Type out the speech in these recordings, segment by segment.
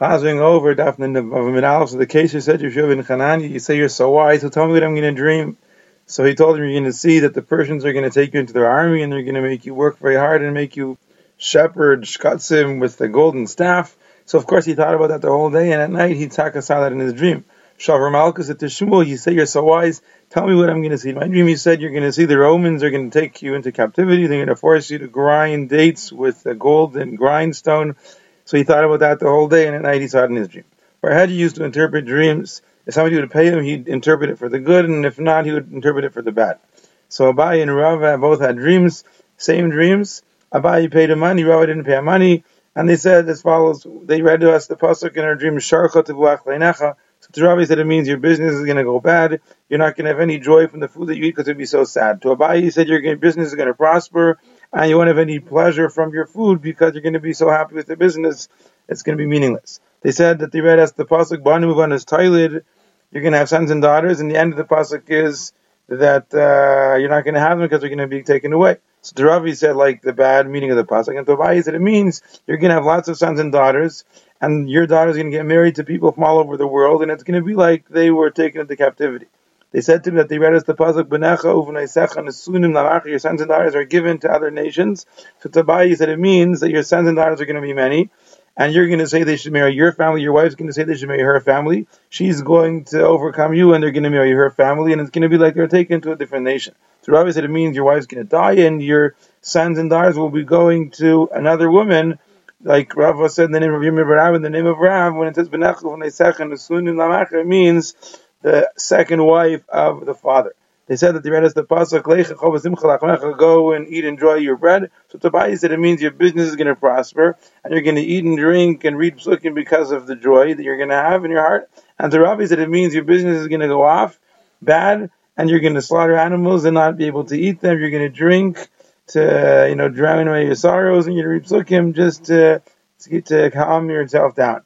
Chazing over, Daphne of Minalf, so the Keshe said, Yeshua in Hanani, you say you're so wise, so tell me what I'm going to dream. So he told him, you're going to see that the Persians are going to take you into their army and they're going to make you work very hard and make you shepherd Shkatsim with the golden staff. So of course he thought about that the whole day, and at night he talked about that in his dream. Shavur Malkus said to Shmuel, you say you're so wise, tell me what I'm going to see. In my dream you said you're going to see the Romans are going to take you into captivity, they're going to force you to grind dates with a golden grindstone. So he thought about that the whole day, and at night he saw it in his dream. Barhad used to interpret dreams. If somebody would pay him, he'd interpret it for the good, and if not, he would interpret it for the bad. So Abaye and Rava both had dreams, same dreams. Abaye paid him money, Rava didn't pay him money, and they said as follows, they read to us the Pasuk in our dream, Sharcha Tivuach Leinecha. So to Ravi said it means your business is going to go bad, you're not going to have any joy from the food that you eat because it'll be so sad. To Abaye he said your business is going to prosper, and you won't have any pleasure from your food because you're going to be so happy with the business, it's going to be meaningless. They said that they read as the Pasuk, Banu Banas Tailid, you're going to have sons and daughters, and the end of the Pasuk is that you're not going to have them because they're going to be taken away. So the Ravi said like the bad meaning of the Pasuk, and Tabayi said it means you're going to have lots of sons and daughters, and your daughter's going to get married to people from all over the world, and it's going to be like they were taken into captivity. They said to me that they read us the Pasuk, Benecha uvnaisecha nesunim lamach, your sons and daughters are given to other nations. So Tabayi said it means that your sons and daughters are going to be many, and you're going to say they should marry your family, your wife's going to say they should marry her family, she's going to overcome you, and they're going to marry her family, and it's going to be like they're taken to a different nation. So Ravi said it means your wife's going to die, and your sons and daughters will be going to another woman, like Rava said in the name of Yirmiya bar Abba, in the name of Rav, when it says, it means the second wife of the father. They said that they read us the Pasuk, go and eat, enjoy your bread. So Tabayi said it means your business is going to prosper, and you're going to eat and drink and read Psukim because of the joy that you're going to have in your heart. And to Ravi said it means your business is going to go off bad, and you're going to slaughter animals and not be able to eat them. You're going to drink to, drown away your sorrows, and you're going to read Psukim just to calm yourself down.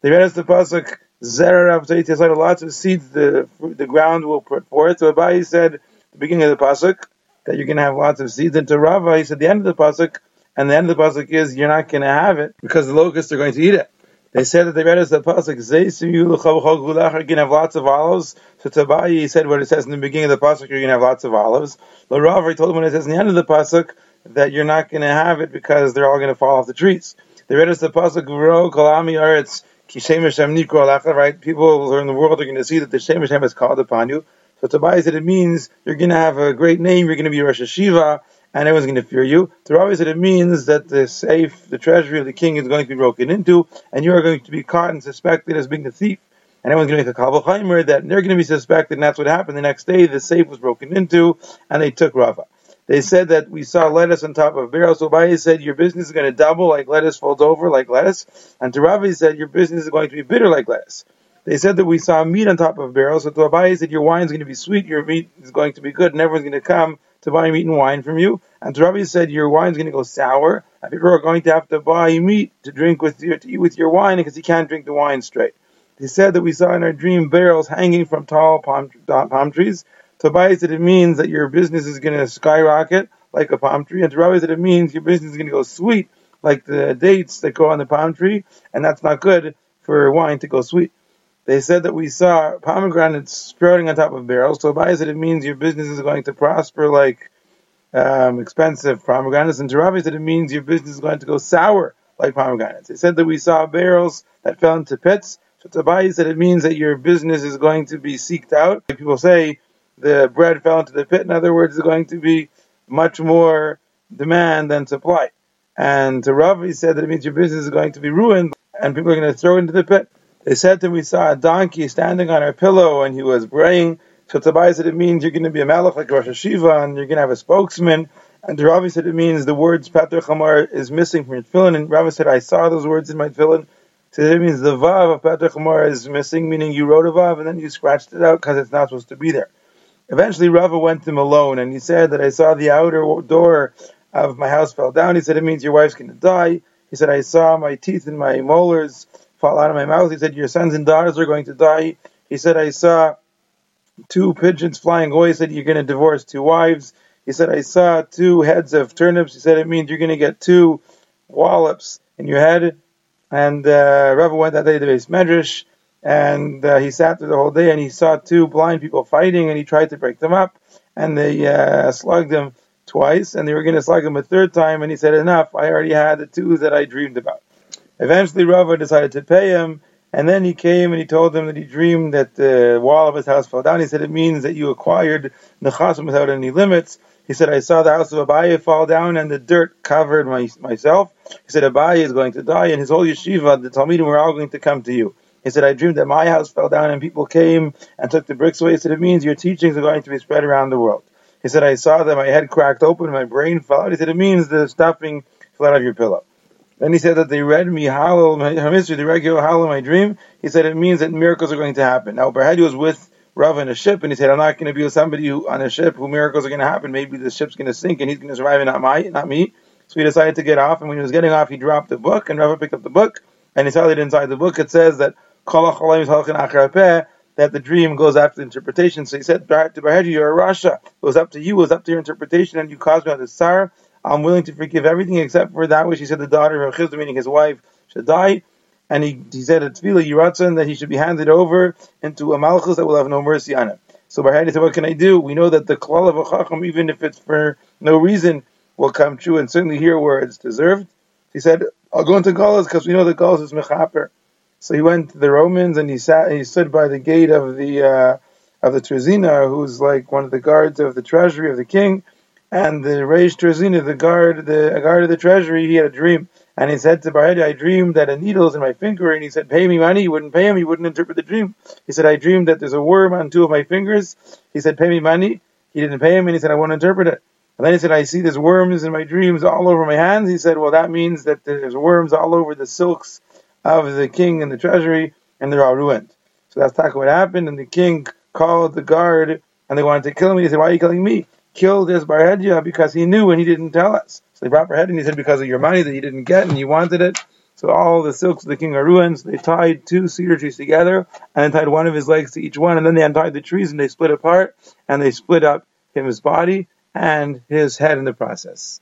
They read us the Pasuk, Zerav Zayt, lots of seeds the ground will put forth. So Abaye said at the beginning of the Pasuk that you're going to have lots of seeds. And to Rava, he said the end of the Pasuk, and the end of the Pasuk is you're not going to have it because the locusts are going to eat it. They said that they read us the Pasuk, you're going to have lots of olives. So to Abaye, he said what it says in the beginning of the Pasuk, you're going to have lots of olives. The Rava, he told him what it says in the end of the Pasuk that you're not going to have it because they're all going to fall off the trees. They read us the Pasuk, V'ro kol ami aretz, Shemesh Hashem nikra, right? People in the world are going to see that the Shemesh Hashem has called upon you. So Tabayi said it means you're going to have a great name, you're going to be Rosh Hashiva, and everyone's going to fear you. The Ravi said it means that the safe, the treasury of the king is going to be broken into, and you are going to be caught and suspected as being the thief. And everyone's going to make a Kabul Haimur that they're going to be suspected, and that's what happened. The next day, the safe was broken into, and they took Rava. They said that we saw lettuce on top of barrels. So Abaye said, your business is going to double like lettuce, folds over like lettuce. And to Ravi said, your business is going to be bitter like lettuce. They said that we saw meat on top of barrels. So to Abaye said, your wine is going to be sweet, your meat is going to be good, and everyone's going to come to buy meat and wine from you. And to Ravi said, your wine is going to go sour, and people are going to have to buy meat to drink with you, to eat with your wine, because you can't drink the wine straight. They said that we saw in our dream barrels hanging from tall palm trees. To Abaye said it means that your business is going to skyrocket like a palm tree. And to Ravi said it means your business is going to go sweet like the dates that go on the palm tree. And that's not good for wine to go sweet. They said that we saw pomegranates sprouting on top of barrels. To Abaye said it means your business is going to prosper like expensive pomegranates. And to Ravi said it means your business is going to go sour like pomegranates. They said that we saw barrels that fell into pits. So to Abaye said it means that your business is going to be seeked out. Like people say, the bread fell into the pit. In other words, there's going to be much more demand than supply. And to Ravi said that it means your business is going to be ruined and people are going to throw into the pit. They said that we saw a donkey standing on our pillow and he was braying. So Tabayi said it means you're going to be a malach like Rosh Hashiva and you're going to have a spokesman. And to Ravi said it means the words Petr Hamar is missing from your tefillin. And Ravi said, I saw those words in my tefillin. So that means the vav of Petr Hamar is missing, meaning you wrote a vav and then you scratched it out because it's not supposed to be there. Eventually, Rava went to him alone, and he said that I saw the outer door of my house fell down. He said, it means your wife's going to die. He said, I saw my teeth and my molars fall out of my mouth. He said, your sons and daughters are going to die. He said, I saw two pigeons flying away. He said, you're going to divorce two wives. He said, I saw two heads of turnips. He said, it means you're going to get two wallops in your head. And Rava went that day to Beis Medrash, and he sat through the whole day, and he saw two blind people fighting, and he tried to break them up, and they slugged him twice, and they were going to slug him a third time, and he said, enough, I already had the two that I dreamed about. Eventually Rava decided to pay him, and then he came and he told him that he dreamed that the wall of his house fell down. He said, it means that you acquired Nechasim without any limits. He said, I saw the house of Abaye fall down and the dirt covered myself. He said, Abaye is going to die and his whole yeshiva, the Talmidim, were all going to come to you. He said, I dreamed that my house fell down and people came and took the bricks away. He said, it means your teachings are going to be spread around the world. He said, I saw that my head cracked open, my brain fell out. He said, it means the stuffing fell out of your pillow. Then he said that they read me the regular halal in my dream. He said, it means that miracles are going to happen. Now, Bar Hedya was with Rav on a ship, and he said, I'm not going to be with somebody on a ship who miracles are going to happen. Maybe the ship's going to sink, and he's going to survive, and not me. So he decided to get off, and when he was getting off, he dropped the book, and Rav picked up the book, and he saw that inside the book it says that the dream goes after the interpretation. So he said, to Bar Hedya, you're a Rasha. It was up to you, it was up to your interpretation, and you caused me all this sorrow. I'm willing to forgive everything except for that which he said the daughter of Achiz, meaning his wife, should die. And he said at Tzvila Yiratsan that he should be handed over into a malchus that will have no mercy on him. So Bar Hedya said, what can I do? We know that the Kalal of Achacham, even if it's for no reason, will come true, and certainly here where it's deserved. He said, I'll go into Galas because we know that Galas is Mechaper. So he went to the Romans and he stood by the gate of the Trezina, who's like one of the guards of the treasury of the king. And the Reish Trezina, the guard of the treasury, he had a dream. And he said to Bar Hedya, I dreamed that a needle's in my finger. And he said, pay me money. He wouldn't pay him. He wouldn't interpret the dream. He said, I dreamed that there's a worm on two of my fingers. He said, pay me money. He didn't pay him. And he said, I won't interpret it. And then he said, I see there's worms in my dreams all over my hands. He said, well, that means that there's worms all over the silks of the king and the treasury. And they're all ruined. So that's what happened. And the king called the guard. And they wanted to kill him. He said, why are you killing me? Killed this Bar Hedya because he knew and he didn't tell us. So they brought Bar Hedya and he said, because of your money that you didn't get and you wanted it, so all the silks of the king are ruined. So they tied two cedar trees together and tied one of his legs to each one, and then they untied the trees and they split apart, and they split up his body and his head in the process.